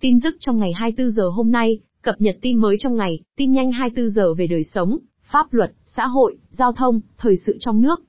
Tin tức trong ngày 24 giờ hôm nay, cập nhật tin mới trong ngày, tin nhanh 24 giờ về đời sống, pháp luật, xã hội, giao thông, thời sự trong nước.